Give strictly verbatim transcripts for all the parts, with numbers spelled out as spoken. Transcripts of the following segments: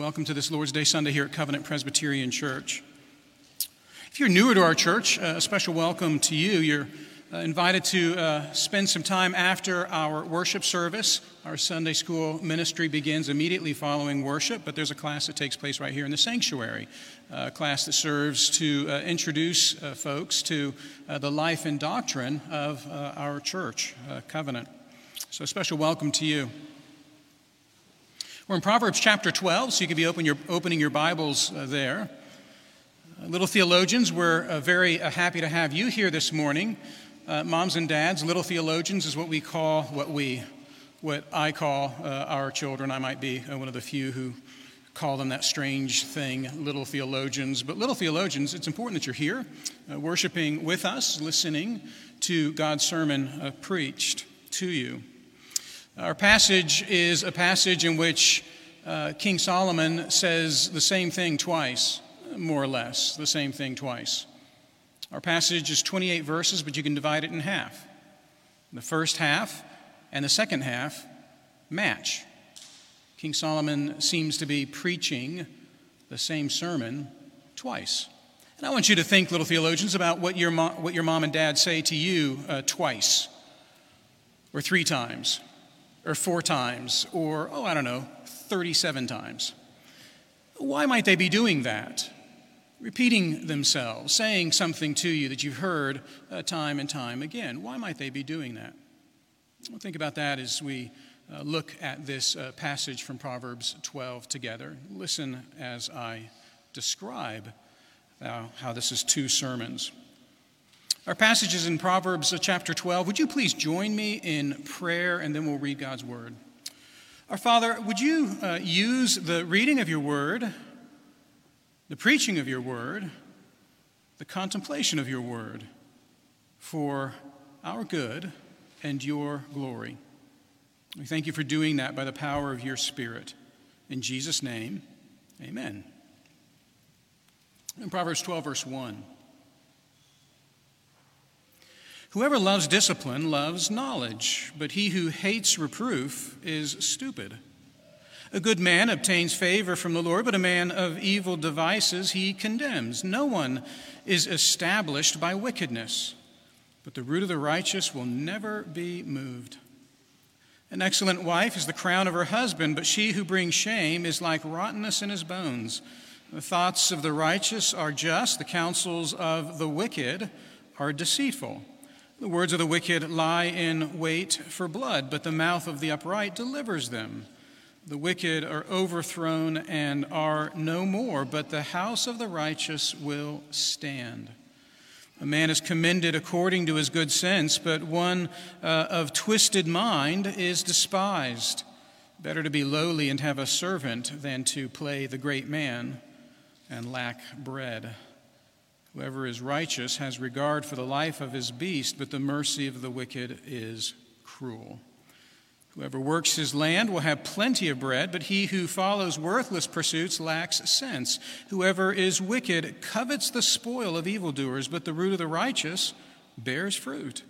Welcome to this Lord's Day Sunday here at Covenant Presbyterian Church. If you're newer to our church, uh, a special welcome to you. You're uh, invited to uh, spend some time after our worship service. Our Sunday school ministry begins immediately following worship, but there's a class that takes place right here in the sanctuary, uh, a class that serves to uh, introduce uh, folks to uh, the life and doctrine of uh, our church, uh, Covenant. So a special welcome to you. We're in Proverbs chapter twelve, so you could be open your, opening your Bibles uh, there. Uh, little theologians, we're uh, very uh, happy to have you here this morning. Uh, moms and dads, little theologians is what we call, what we, what I call uh, our children. I might be uh, one of the few who call them that strange thing, little theologians. But little theologians, it's important that you're here, uh, worshiping with us, listening to God's sermon uh, preached to you. Our passage is a passage in which uh, King Solomon says the same thing twice, more or less, the same thing twice. Our passage is twenty-eight verses, but you can divide it in half. The first half and the second half match. King Solomon seems to be preaching the same sermon twice. And I want you to think, little theologians, about what your, mo- what your mom and dad say to you uh, twice or three times. Or four times, or, oh, I don't know, thirty-seven times. Why might they be doing that? Repeating themselves, saying something to you that you've heard uh, time and time again. Why might they be doing that? Well, think about that as we uh, look at this uh, passage from Proverbs twelve together. Listen as I describe uh, how this is two sermons. Our passage is in Proverbs chapter twelve. Would you please join me in prayer, and then we'll read God's word. Our Father, would you uh, use the reading of your word, the preaching of your word, the contemplation of your word for our good and your glory. We thank you for doing that by the power of your Spirit. In Jesus' name, amen. In Proverbs twelve, verse one. Whoever loves discipline loves knowledge, but he who hates reproof is stupid. A good man obtains favor from the Lord, but a man of evil devices he condemns. No one is established by wickedness, but the root of the righteous will never be moved. An excellent wife is the crown of her husband, but she who brings shame is like rottenness in his bones. The thoughts of the righteous are just, the counsels of the wicked are deceitful. The words of the wicked lie in wait for blood, but the mouth of the upright delivers them. The wicked are overthrown and are no more, but the house of the righteous will stand. A man is commended according to his good sense, but one uh, of twisted mind is despised. Better to be lowly and have a servant than to play the great man and lack bread. Whoever is righteous has regard for the life of his beast, but the mercy of the wicked is cruel. Whoever works his land will have plenty of bread, but he who follows worthless pursuits lacks sense. Whoever is wicked covets the spoil of evildoers, but the root of the righteous bears fruit.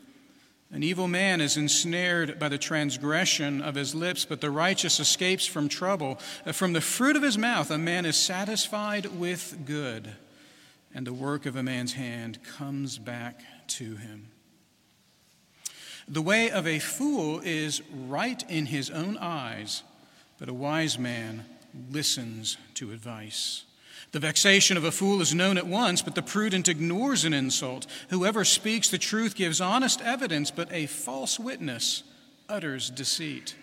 An evil man is ensnared by the transgression of his lips, but the righteous escapes from trouble. From the fruit of his mouth a man is satisfied with good. And the work of a man's hand comes back to him. The way of a fool is right in his own eyes, but a wise man listens to advice. The vexation of a fool is known at once, but the prudent ignores an insult. Whoever speaks the truth gives honest evidence, but a false witness utters deceit.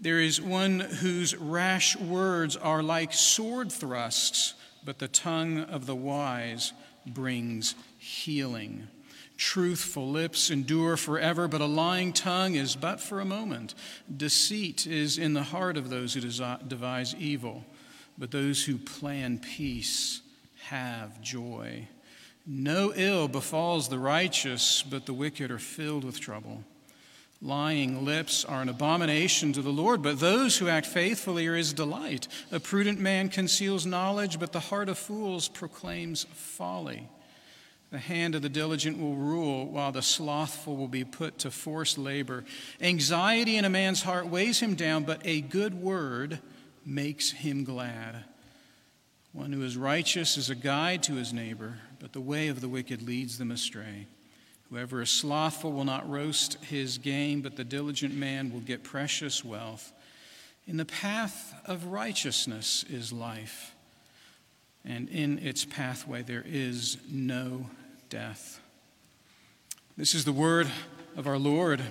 There is one whose rash words are like sword thrusts, but the tongue of the wise brings healing. Truthful lips endure forever, but a lying tongue is but for a moment. Deceit is in the heart of those who devise evil, but those who plan peace have joy. No ill befalls the righteous, but the wicked are filled with trouble. Lying lips are an abomination to the Lord, but those who act faithfully are his delight. A prudent man conceals knowledge, but the heart of fools proclaims folly. The hand of the diligent will rule, while the slothful will be put to forced labor. Anxiety in a man's heart weighs him down, but a good word makes him glad. One who is righteous is a guide to his neighbor, but the way of the wicked leads them astray. Whoever is slothful will not roast his game, but the diligent man will get precious wealth. In the path of righteousness is life, and in its pathway there is no death. This is the word of our Lord.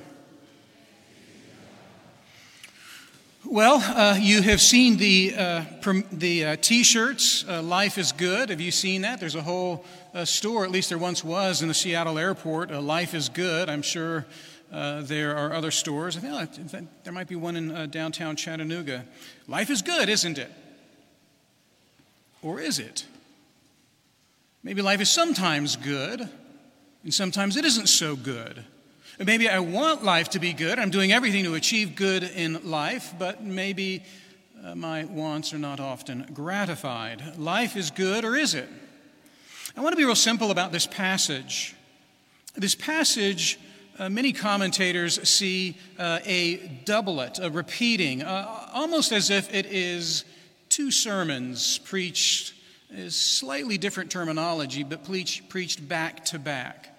Well, uh, you have seen the uh, prom- the uh, T-shirts, uh, Life is Good. Have you seen that? There's a whole uh, store, at least there once was, in the Seattle airport, uh, Life is Good. I'm sure uh, there are other stores. I think there might be one in uh, downtown Chattanooga. Life is good, isn't it? Or is it? Maybe life is sometimes good, and sometimes it isn't so good. Maybe I want life to be good. I'm doing everything to achieve good in life, but maybe uh, my wants are not often gratified. Life is good, or is it? I want to be real simple about this passage. This passage, uh, many commentators see uh, a doublet, a repeating, uh, almost as if it is two sermons preached, is slightly different terminology, but preach, preached back to back.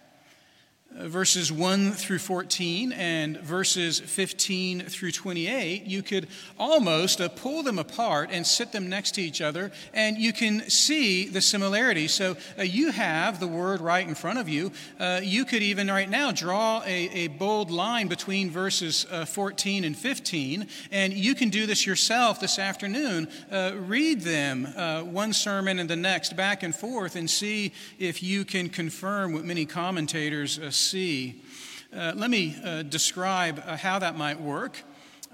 Verses one through fourteen and verses fifteen through twenty-eight, you could almost uh, pull them apart and sit them next to each other, and you can see the similarity. So uh, you have the word right in front of you. Uh, you could even right now draw a, a bold line between verses uh, fourteen and fifteen, and you can do this yourself this afternoon. Uh, read them, uh, one sermon and the next, back and forth, and see if you can confirm what many commentators uh, see. Uh, let me uh, describe uh, how that might work.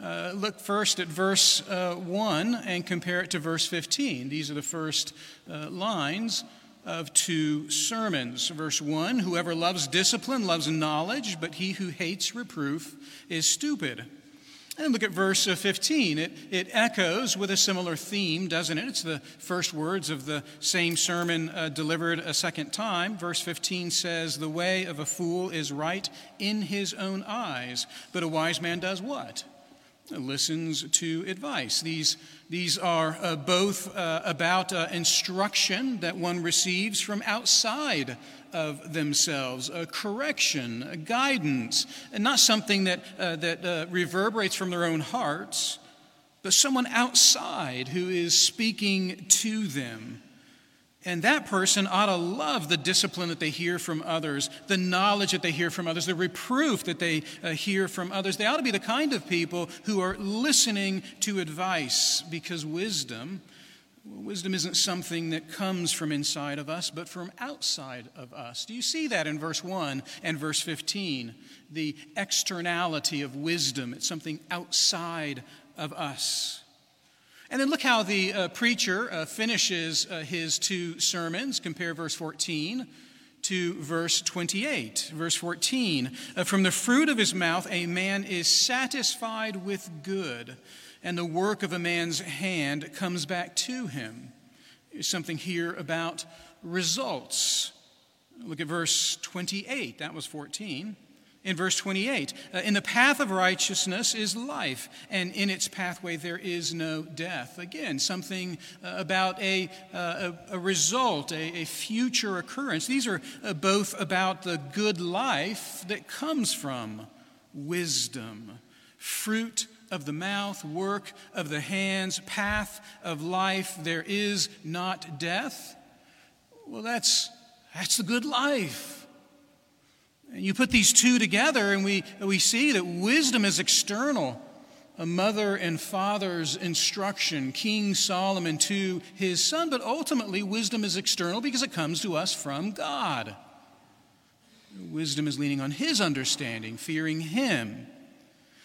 Uh, look first at verse uh, one and compare it to verse fifteen. These are the first uh, lines of two sermons. Verse one, whoever loves discipline loves knowledge, but he who hates reproof is stupid. And look at verse fifteen. It, it echoes with a similar theme, doesn't it? It's the first words of the same sermon uh, delivered a second time. Verse fifteen says, the way of a fool is right in his own eyes, but a wise man does what? Listens to advice. These these are uh, both uh, about uh, instruction that one receives from outside of themselves, a correction, a guidance, and not something that uh, that uh, reverberates from their own hearts, but someone outside who is speaking to them. And that person ought to love the discipline that they hear from others, the knowledge that they hear from others, the reproof that they uh, hear from others. They ought to be the kind of people who are listening to advice, because wisdom, wisdom isn't something that comes from inside of us, but from outside of us. Do you see that in verse one and verse fifteen? The externality of wisdom, it's something outside of us. And then look how the uh, preacher uh, finishes uh, his two sermons. Compare verse fourteen to verse twenty-eight. Verse fourteen, uh, from the fruit of his mouth a man is satisfied with good, and the work of a man's hand comes back to him. There's something here about results. Look at verse twenty-eight. That was fourteen. In verse twenty-eight, in the path of righteousness is life, and in its pathway there is no death. Again, something about a, a, a result, a, a future occurrence. These are both about the good life that comes from wisdom, fruit of the mouth, work of the hands, path of life. There is not death. Well, that's that's the good life. And you put these two together, and we, we see that wisdom is external. A mother and father's instruction, King Solomon to his son. But ultimately, wisdom is external because it comes to us from God. Wisdom is leaning on his understanding, fearing him.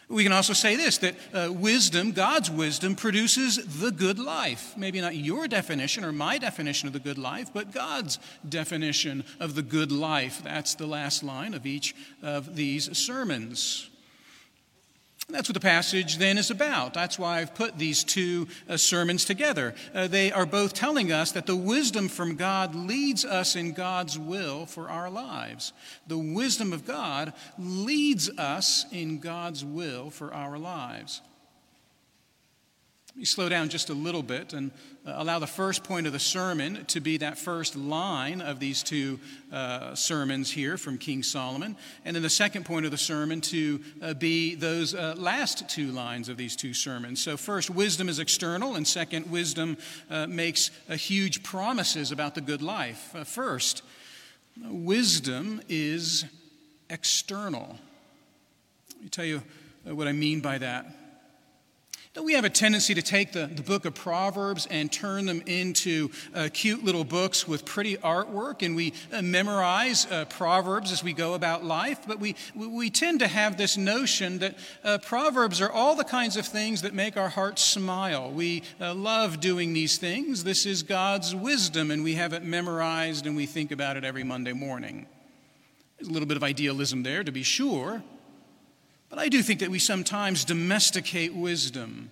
We can also say this, that uh, wisdom, God's wisdom, produces the good life. Maybe not your definition or my definition of the good life, but God's definition of the good life. That's the last line of each of these sermons. And that's what the passage then is about. That's why I've put these two uh, sermons together. Uh, they are both telling us that the wisdom from God leads us in God's will for our lives. The wisdom of God leads us in God's will for our lives. Let me slow down just a little bit and allow the first point of the sermon to be that first line of these two uh, sermons here from King Solomon, and then the second point of the sermon to uh, be those uh, last two lines of these two sermons. So first, wisdom is external, and second, wisdom uh, makes uh, huge promises about the good life. Uh, first, wisdom is external. Let me tell you what I mean by that. We have a tendency to take the, the book of Proverbs and turn them into uh, cute little books with pretty artwork, and we uh, memorize uh, Proverbs as we go about life, but we, we tend to have this notion that uh, Proverbs are all the kinds of things that make our hearts smile. We uh, love doing these things. This is God's wisdom, and we have it memorized, and we think about it every Monday morning. There's a little bit of idealism there, to be sure. But I do think that we sometimes domesticate wisdom.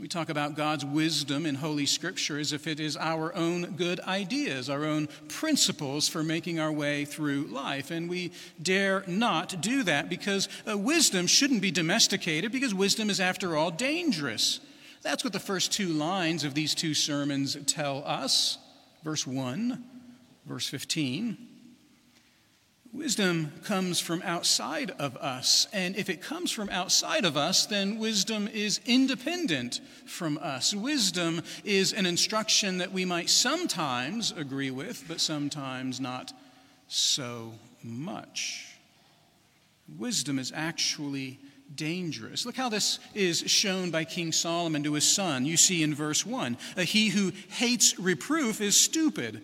We talk about God's wisdom in Holy Scripture as if it is our own good ideas, our own principles for making our way through life. And we dare not do that because uh, wisdom shouldn't be domesticated, because wisdom is, after all, dangerous. That's what the first two lines of these two sermons tell us. Verse one, verse fifteen. Wisdom comes from outside of us, and if it comes from outside of us, then wisdom is independent from us. Wisdom is an instruction that we might sometimes agree with, but sometimes not so much. Wisdom is actually dangerous. Look how this is shown by King Solomon to his son. You see in verse one, he who hates reproof is stupid.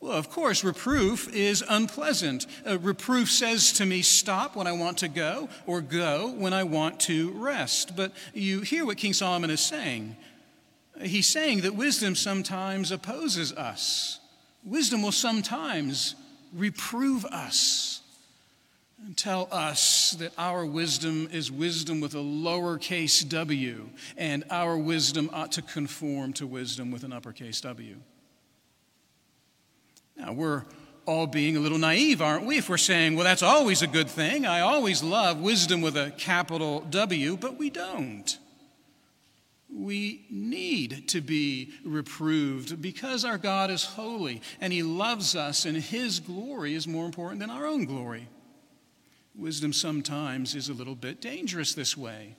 Well, of course, reproof is unpleasant. Uh, reproof says to me, stop when I want to go, or go when I want to rest. But you hear what King Solomon is saying. He's saying that wisdom sometimes opposes us. Wisdom will sometimes reprove us and tell us that our wisdom is wisdom with a lowercase w, and our wisdom ought to conform to wisdom with an uppercase W. Now, we're all being a little naive, aren't we, if we're saying, well, that's always a good thing. I always love wisdom with a capital W, but we don't. We need to be reproved because our God is holy and he loves us, and his glory is more important than our own glory. Wisdom sometimes is a little bit dangerous this way.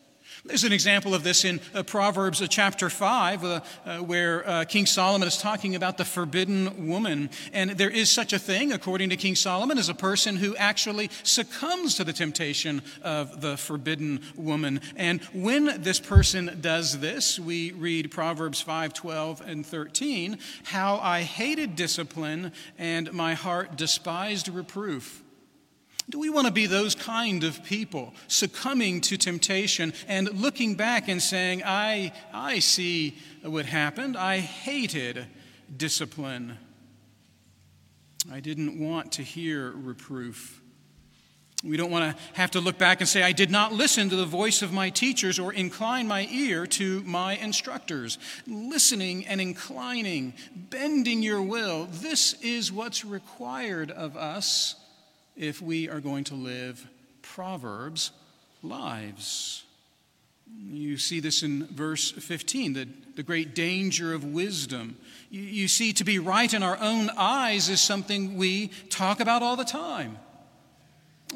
There's an example of this in uh, Proverbs uh, chapter five, uh, uh, where uh, King Solomon is talking about the forbidden woman. And there is such a thing, according to King Solomon, as a person who actually succumbs to the temptation of the forbidden woman. And when this person does this, we read Proverbs five, twelve, and thirteen, "How I hated discipline, and my heart despised reproof." Do we want to be those kind of people, succumbing to temptation and looking back and saying, I, I see what happened. I hated discipline. I didn't want to hear reproof. We don't want to have to look back and say, I did not listen to the voice of my teachers or incline my ear to my instructors. Listening and inclining, bending your will, this is what's required of us if we are going to live Proverbs lives. You see this in verse fifteen, the, the great danger of wisdom. You, you see, to be right in our own eyes is something we talk about all the time.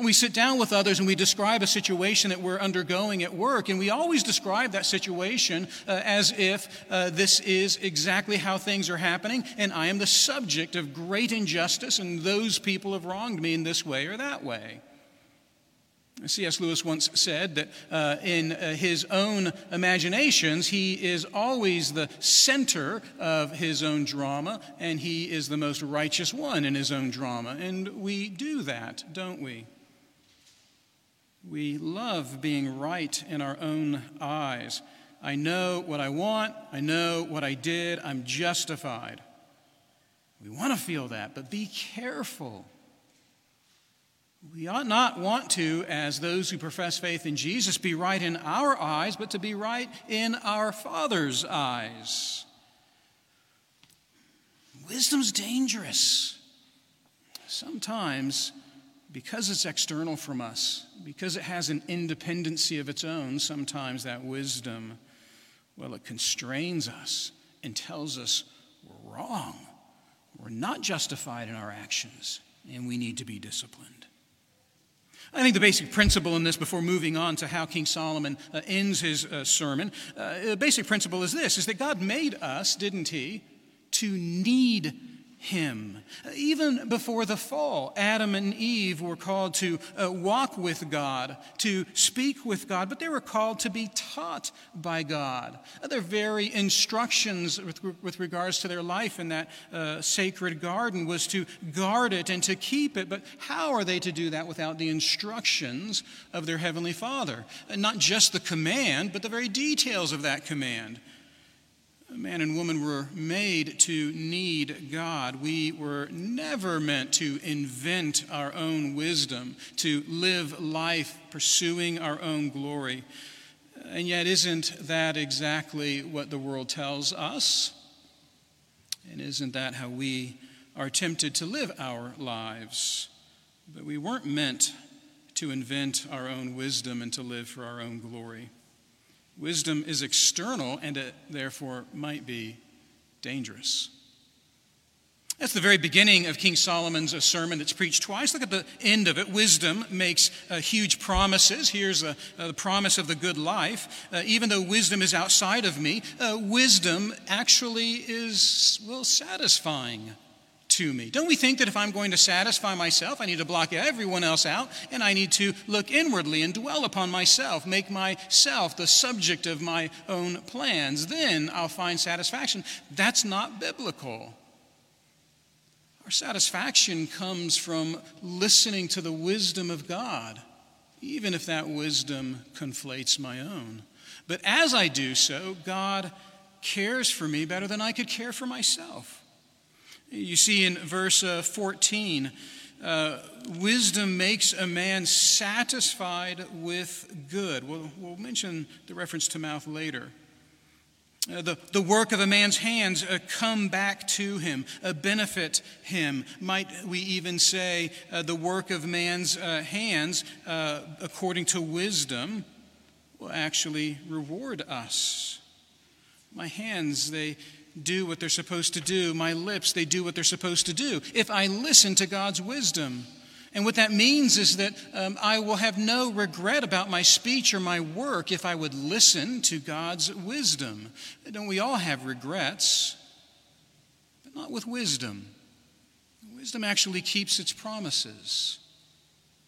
We sit down with others and we describe a situation that we're undergoing at work, and we always describe that situation uh, as if uh, this is exactly how things are happening, and I am the subject of great injustice, and those people have wronged me in this way or that way. C S Lewis once said that uh, in uh, his own imaginations, he is always the center of his own drama, and he is the most righteous one in his own drama. And we do that, don't we? We love being right in our own eyes. I know what I want. I know what I did. I'm justified. We want to feel that, but be careful. We ought not want to, as those who profess faith in Jesus, be right in our eyes, but to be right in our Father's eyes. Wisdom's dangerous. Sometimes, because it's external from us, because it has an independency of its own, sometimes that wisdom Well, it constrains us and tells us we're wrong. We're not justified in our actions, and we need to be disciplined. I think the basic principle in this, before moving on to how King Solomon uh, ends his uh, sermon, uh, the basic principle is this, is that God made us, didn't he, to need him. Even before the fall, Adam and Eve were called to uh, walk with God, to speak with God, but they were called to be taught by God. Their very instructions with, with regards to their life in that uh, sacred garden was to guard it and to keep it, but how are they to do that without the instructions of their Heavenly Father? And not just the command, but the very details of that command. Man and woman were made to need God. We were never meant to invent our own wisdom, to live life pursuing our own glory. And yet, isn't that exactly what the world tells us? And isn't that how we are tempted to live our lives? But we weren't meant to invent our own wisdom and to live for our own glory. Wisdom is external and it therefore might be dangerous. That's the very beginning of King Solomon's sermon that's preached twice. Look at the end of it. Wisdom makes uh, huge promises. Here's uh, uh, the promise of the good life. Uh, even though wisdom is outside of me, uh, wisdom actually is, well, satisfying to me. Don't we think that if I'm going to satisfy myself, I need to block everyone else out, and I need to look inwardly and dwell upon myself, make myself the subject of my own plans? Then I'll find satisfaction. That's not biblical. Our satisfaction comes from listening to the wisdom of God, even if that wisdom conflates my own. But as I do so, God cares for me better than I could care for myself. You see in verse uh, fourteen, uh, wisdom makes a man satisfied with good. We'll, we'll mention the reference to mouth later. Uh, the, the work of a man's hands uh, come back to him, uh, benefit him. Might we even say uh, the work of man's uh, hands, uh, according to wisdom, will actually reward us. My hands, they do what they're supposed to do. My lips, they do what they're supposed to do. If I listen to God's wisdom. And what that means is that um, I will have no regret about my speech or my work if I would listen to God's wisdom. Don't we all have regrets? But not with wisdom. Wisdom actually keeps its promises.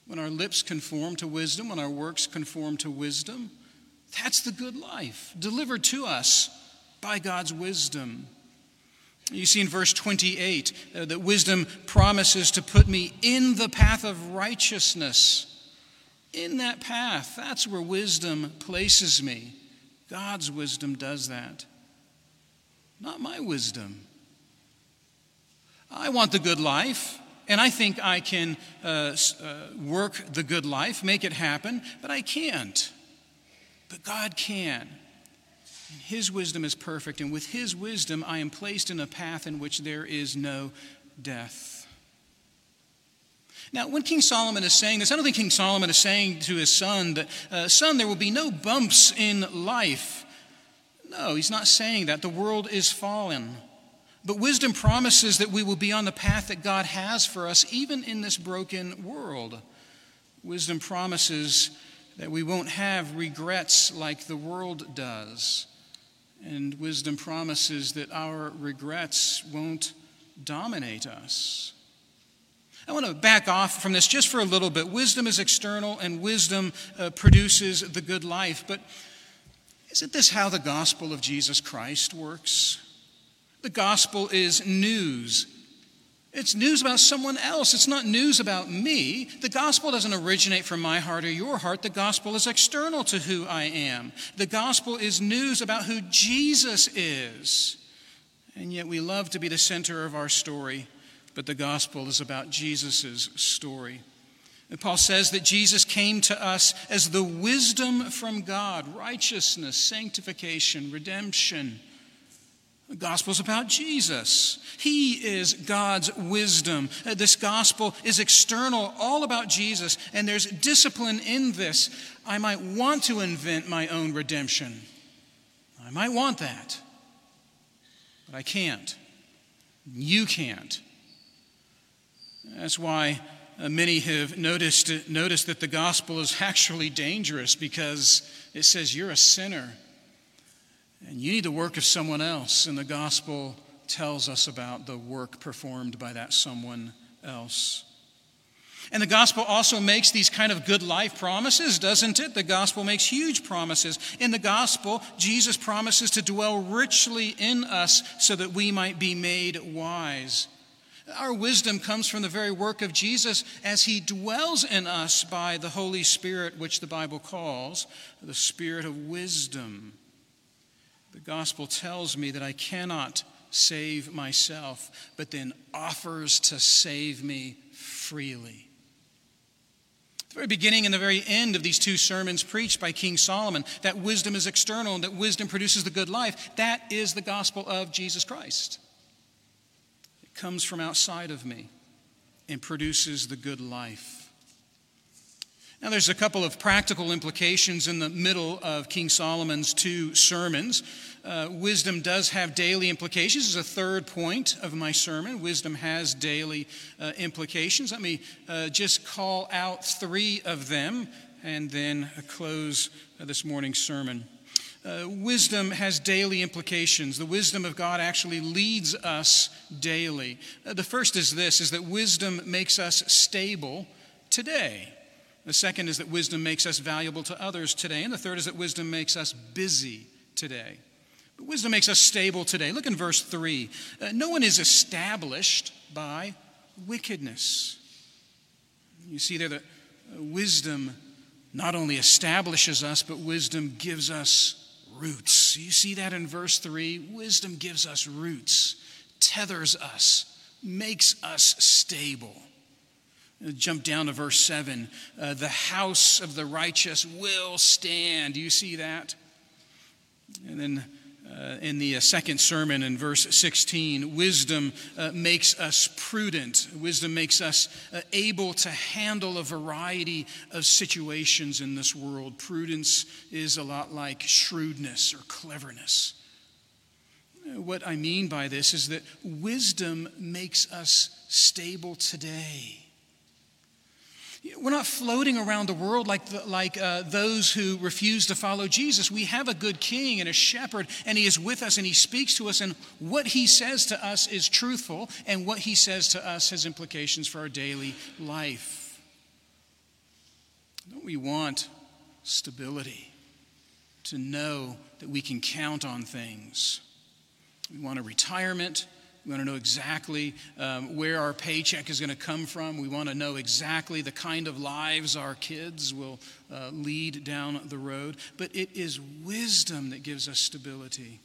When our lips conform to wisdom, when our works conform to wisdom, that's the good life delivered to us by God's wisdom. You see in verse twenty-eight uh, that wisdom promises to put me in the path of righteousness. In that path, that's where wisdom places me. God's wisdom does that. Not my wisdom. I want the good life, and I think I can uh, uh, work the good life, make it happen, but I can't. But God can. His wisdom is perfect, and with his wisdom I am placed in a path in which there is no death. Now, when King Solomon is saying this, I don't think King Solomon is saying to his son that, uh, son, there will be no bumps in life. No, he's not saying that. The world is fallen. But wisdom promises that we will be on the path that God has for us, even in this broken world. Wisdom promises that we won't have regrets like the world does. And wisdom promises that our regrets won't dominate us. I want to back off from this just for a little bit. Wisdom is external and wisdom uh, produces the good life. But isn't this how the gospel of Jesus Christ works? The gospel is news. It's news about someone else. It's not news about me. The gospel doesn't originate from my heart or your heart. The gospel is external to who I am. The gospel is news about who Jesus is. And yet we love to be the center of our story, but the gospel is about Jesus' story. And Paul says that Jesus came to us as the wisdom from God, righteousness, sanctification, redemption. The gospel's about Jesus. He is God's wisdom. This gospel is external, all about Jesus, and there's discipline in this. I might want to invent my own redemption. I might want that, but I can't. You can't. That's why uh, many have noticed, noticed that the gospel is actually dangerous, because it says you're a sinner and you need the work of someone else, and the gospel tells us about the work performed by that someone else. And the gospel also makes these kind of good life promises, doesn't it? The gospel makes huge promises. In the gospel, Jesus promises to dwell richly in us so that we might be made wise. Our wisdom comes from the very work of Jesus as he dwells in us by the Holy Spirit, which the Bible calls the Spirit of wisdom. The gospel tells me that I cannot save myself, but then offers to save me freely. The very beginning and the very end of these two sermons preached by King Solomon, that wisdom is external and that wisdom produces the good life, that is the gospel of Jesus Christ. It comes from outside of me and produces the good life. Now, there's a couple of practical implications in the middle of King Solomon's two sermons. Uh, wisdom does have daily implications. This is a third point of my sermon. Wisdom has daily uh, implications. Let me uh, just call out three of them and then close uh, this morning's sermon. Uh, wisdom has daily implications. The wisdom of God actually leads us daily. Uh, the first is this, is that wisdom makes us stable today. The second is that wisdom makes us valuable to others today. And the third is that wisdom makes us busy today. But wisdom makes us stable today. Look in verse three. Uh, no one is established by wickedness. You see there that wisdom not only establishes us, but wisdom gives us roots. You see that in verse three. Wisdom gives us roots, tethers us, makes us stable. Jump down to verse seven. Uh, the house of the righteous will stand. Do you see that? And then uh, in the uh, second sermon in verse sixteen, wisdom uh, makes us prudent. Wisdom makes us uh, able to handle a variety of situations in this world. Prudence is a lot like shrewdness or cleverness. What I mean by this is that wisdom makes us stable today. We're not floating around the world like the, like uh, those who refuse to follow Jesus. We have a good king and a shepherd, and he is with us, and he speaks to us, and what he says to us is truthful, and what he says to us has implications for our daily life. Don't we want stability, to know that we can count on things? We want a retirement. We want to know exactly um, where our paycheck is going to come from. We want to know exactly the kind of lives our kids will uh, lead down the road. But it is wisdom that gives us stability.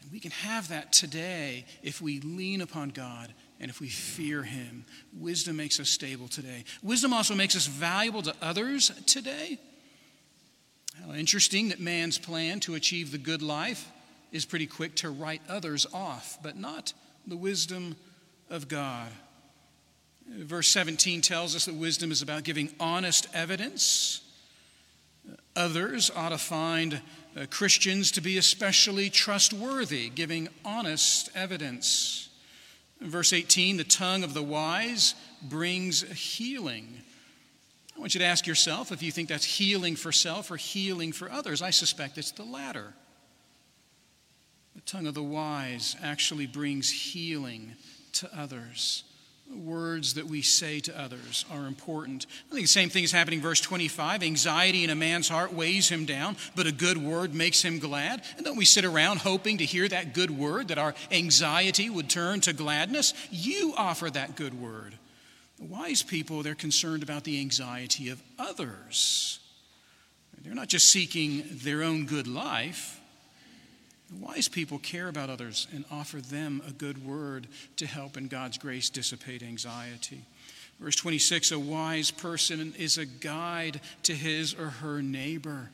And we can have that today if we lean upon God and if we fear him. Wisdom makes us stable today. Wisdom also makes us valuable to others today. How interesting that man's plan to achieve the good life is pretty quick to write others off, but not the wisdom of God. Verse seventeen tells us that wisdom is about giving honest evidence. Others ought to find uh, Christians to be especially trustworthy, giving honest evidence. Verse eighteen, the tongue of the wise brings healing. I want you to ask yourself if you think that's healing for self or healing for others. I suspect it's the latter. The tongue of the wise actually brings healing to others. The words that we say to others are important. I think the same thing is happening in verse twenty-five. Anxiety in a man's heart weighs him down, but a good word makes him glad. And don't we sit around hoping to hear that good word, that our anxiety would turn to gladness? You offer that good word. The wise people, they're concerned about the anxiety of others. They're not just seeking their own good life. Wise people care about others and offer them a good word to help in God's grace dissipate anxiety. Verse twenty-six, a wise person is a guide to his or her neighbor.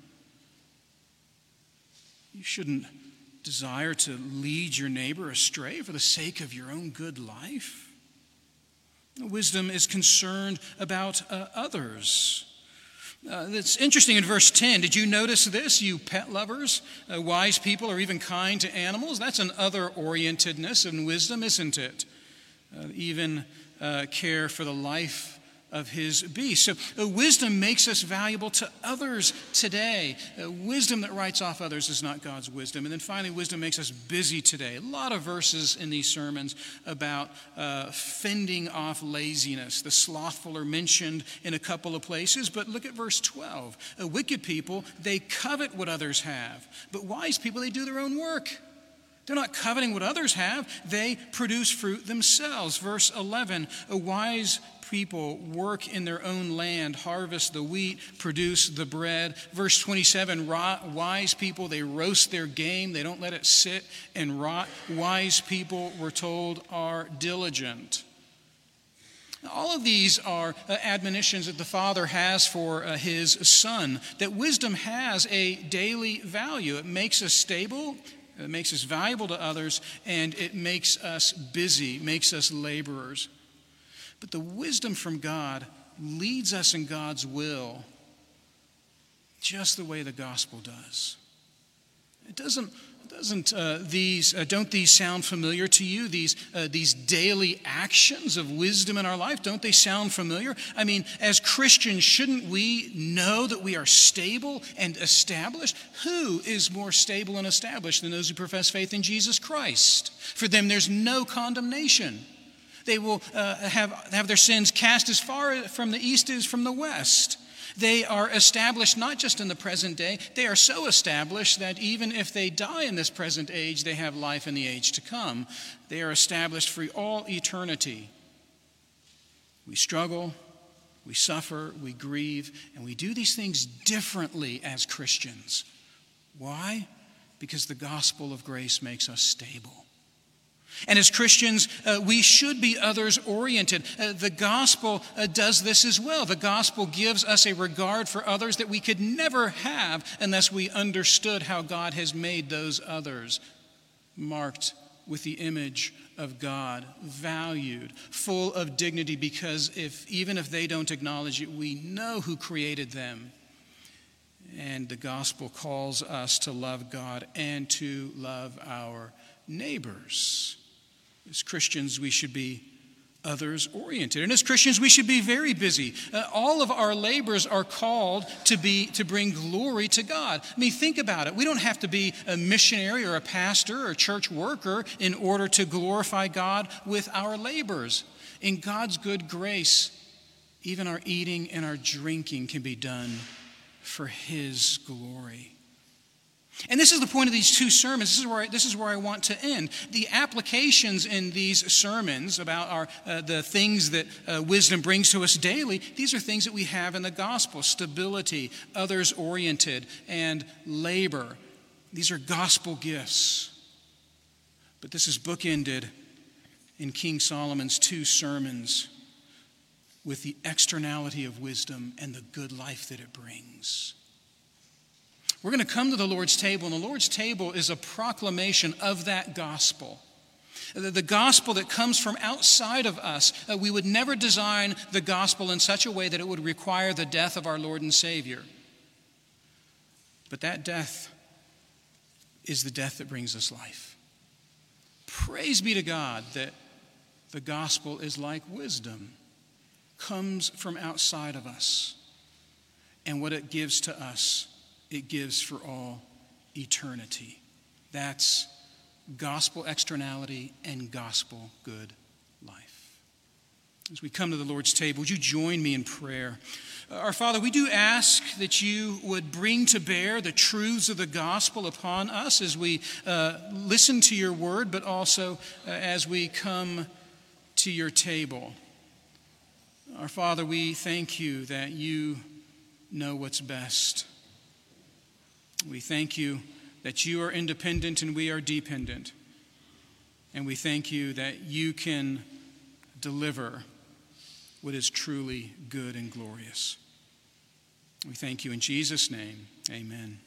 You shouldn't desire to lead your neighbor astray for the sake of your own good life. Wisdom is concerned about uh, others. Uh, it's interesting in verse ten. Did you notice this, you pet lovers? Uh, wise people are even kind to animals. That's an other-orientedness and wisdom, isn't it? Uh, even uh, care for the life of his beast. So uh, wisdom makes us valuable to others today. Uh, wisdom that writes off others is not God's wisdom. And then finally, wisdom makes us busy today. A lot of verses in these sermons about uh, fending off laziness. The slothful are mentioned in a couple of places, but look at verse twelve. Uh, wicked people, they covet what others have, but wise people, they do their own work. They're not coveting what others have. They produce fruit themselves. Verse eleven, a wise people work in their own land, harvest the wheat, produce the bread. Verse twenty-seven, wise people, they roast their game. They don't let it sit and rot. Wise people, we're told, are diligent. All of these are admonitions that the Father has for his Son, that wisdom has a daily value. It makes us stable. It makes us valuable to others, and it makes us busy, makes us laborers. But the wisdom from God leads us in God's will just the way the gospel does. It doesn't, doesn't uh, these, uh, don't these sound familiar to you? These, uh, these daily actions of wisdom in our life, don't they sound familiar? I mean, as Christians, shouldn't we know that we are stable and established? Who is more stable and established than those who profess faith in Jesus Christ? For them, there's no condemnation. They will uh, have, have their sins cast as far from the east as from the west. They are established not just in the present day, they are so established that even if they die in this present age, they have life in the age to come. They are established for all eternity. We struggle, we suffer, we grieve, and we do these things differently as Christians. Why? Because the gospel of grace makes us stable. And as Christians, uh, we should be others-oriented. Uh, the gospel uh, does this as well. The gospel gives us a regard for others that we could never have unless we understood how God has made those others marked with the image of God, valued, full of dignity, because if even if they don't acknowledge it, we know who created them. And the gospel calls us to love God and to love our neighbors. As Christians, we should be others-oriented. And as Christians, we should be very busy. Uh, all of our labors are called to be to bring glory to God. I mean, think about it. We don't have to be a missionary or a pastor or a church worker in order to glorify God with our labors. In God's good grace, even our eating and our drinking can be done for His glory. And this is the point of these two sermons. This is where I, this is where I want to end. The applications in these sermons about our uh, the things that uh, wisdom brings to us daily, these are things that we have in the gospel: stability, others-oriented, and labor. These are gospel gifts. But this is bookended in King Solomon's two sermons with the externality of wisdom and the good life that it brings. We're going to come to the Lord's table, and the Lord's table is a proclamation of that gospel. The gospel that comes from outside of us. We would never design the gospel in such a way that it would require the death of our Lord and Savior. But that death is the death that brings us life. Praise be to God that the gospel is like wisdom, comes from outside of us, and what it gives to us, it gives for all eternity. That's gospel externality and gospel good life. As we come to the Lord's table, would you join me in prayer? Our Father, we do ask that you would bring to bear the truths of the gospel upon us as we uh, listen to your word, but also uh, as we come to your table. Our Father, we thank you that you know what's best. We thank you that you are independent and we are dependent. And we thank you that you can deliver what is truly good and glorious. We thank you in Jesus' name. Amen.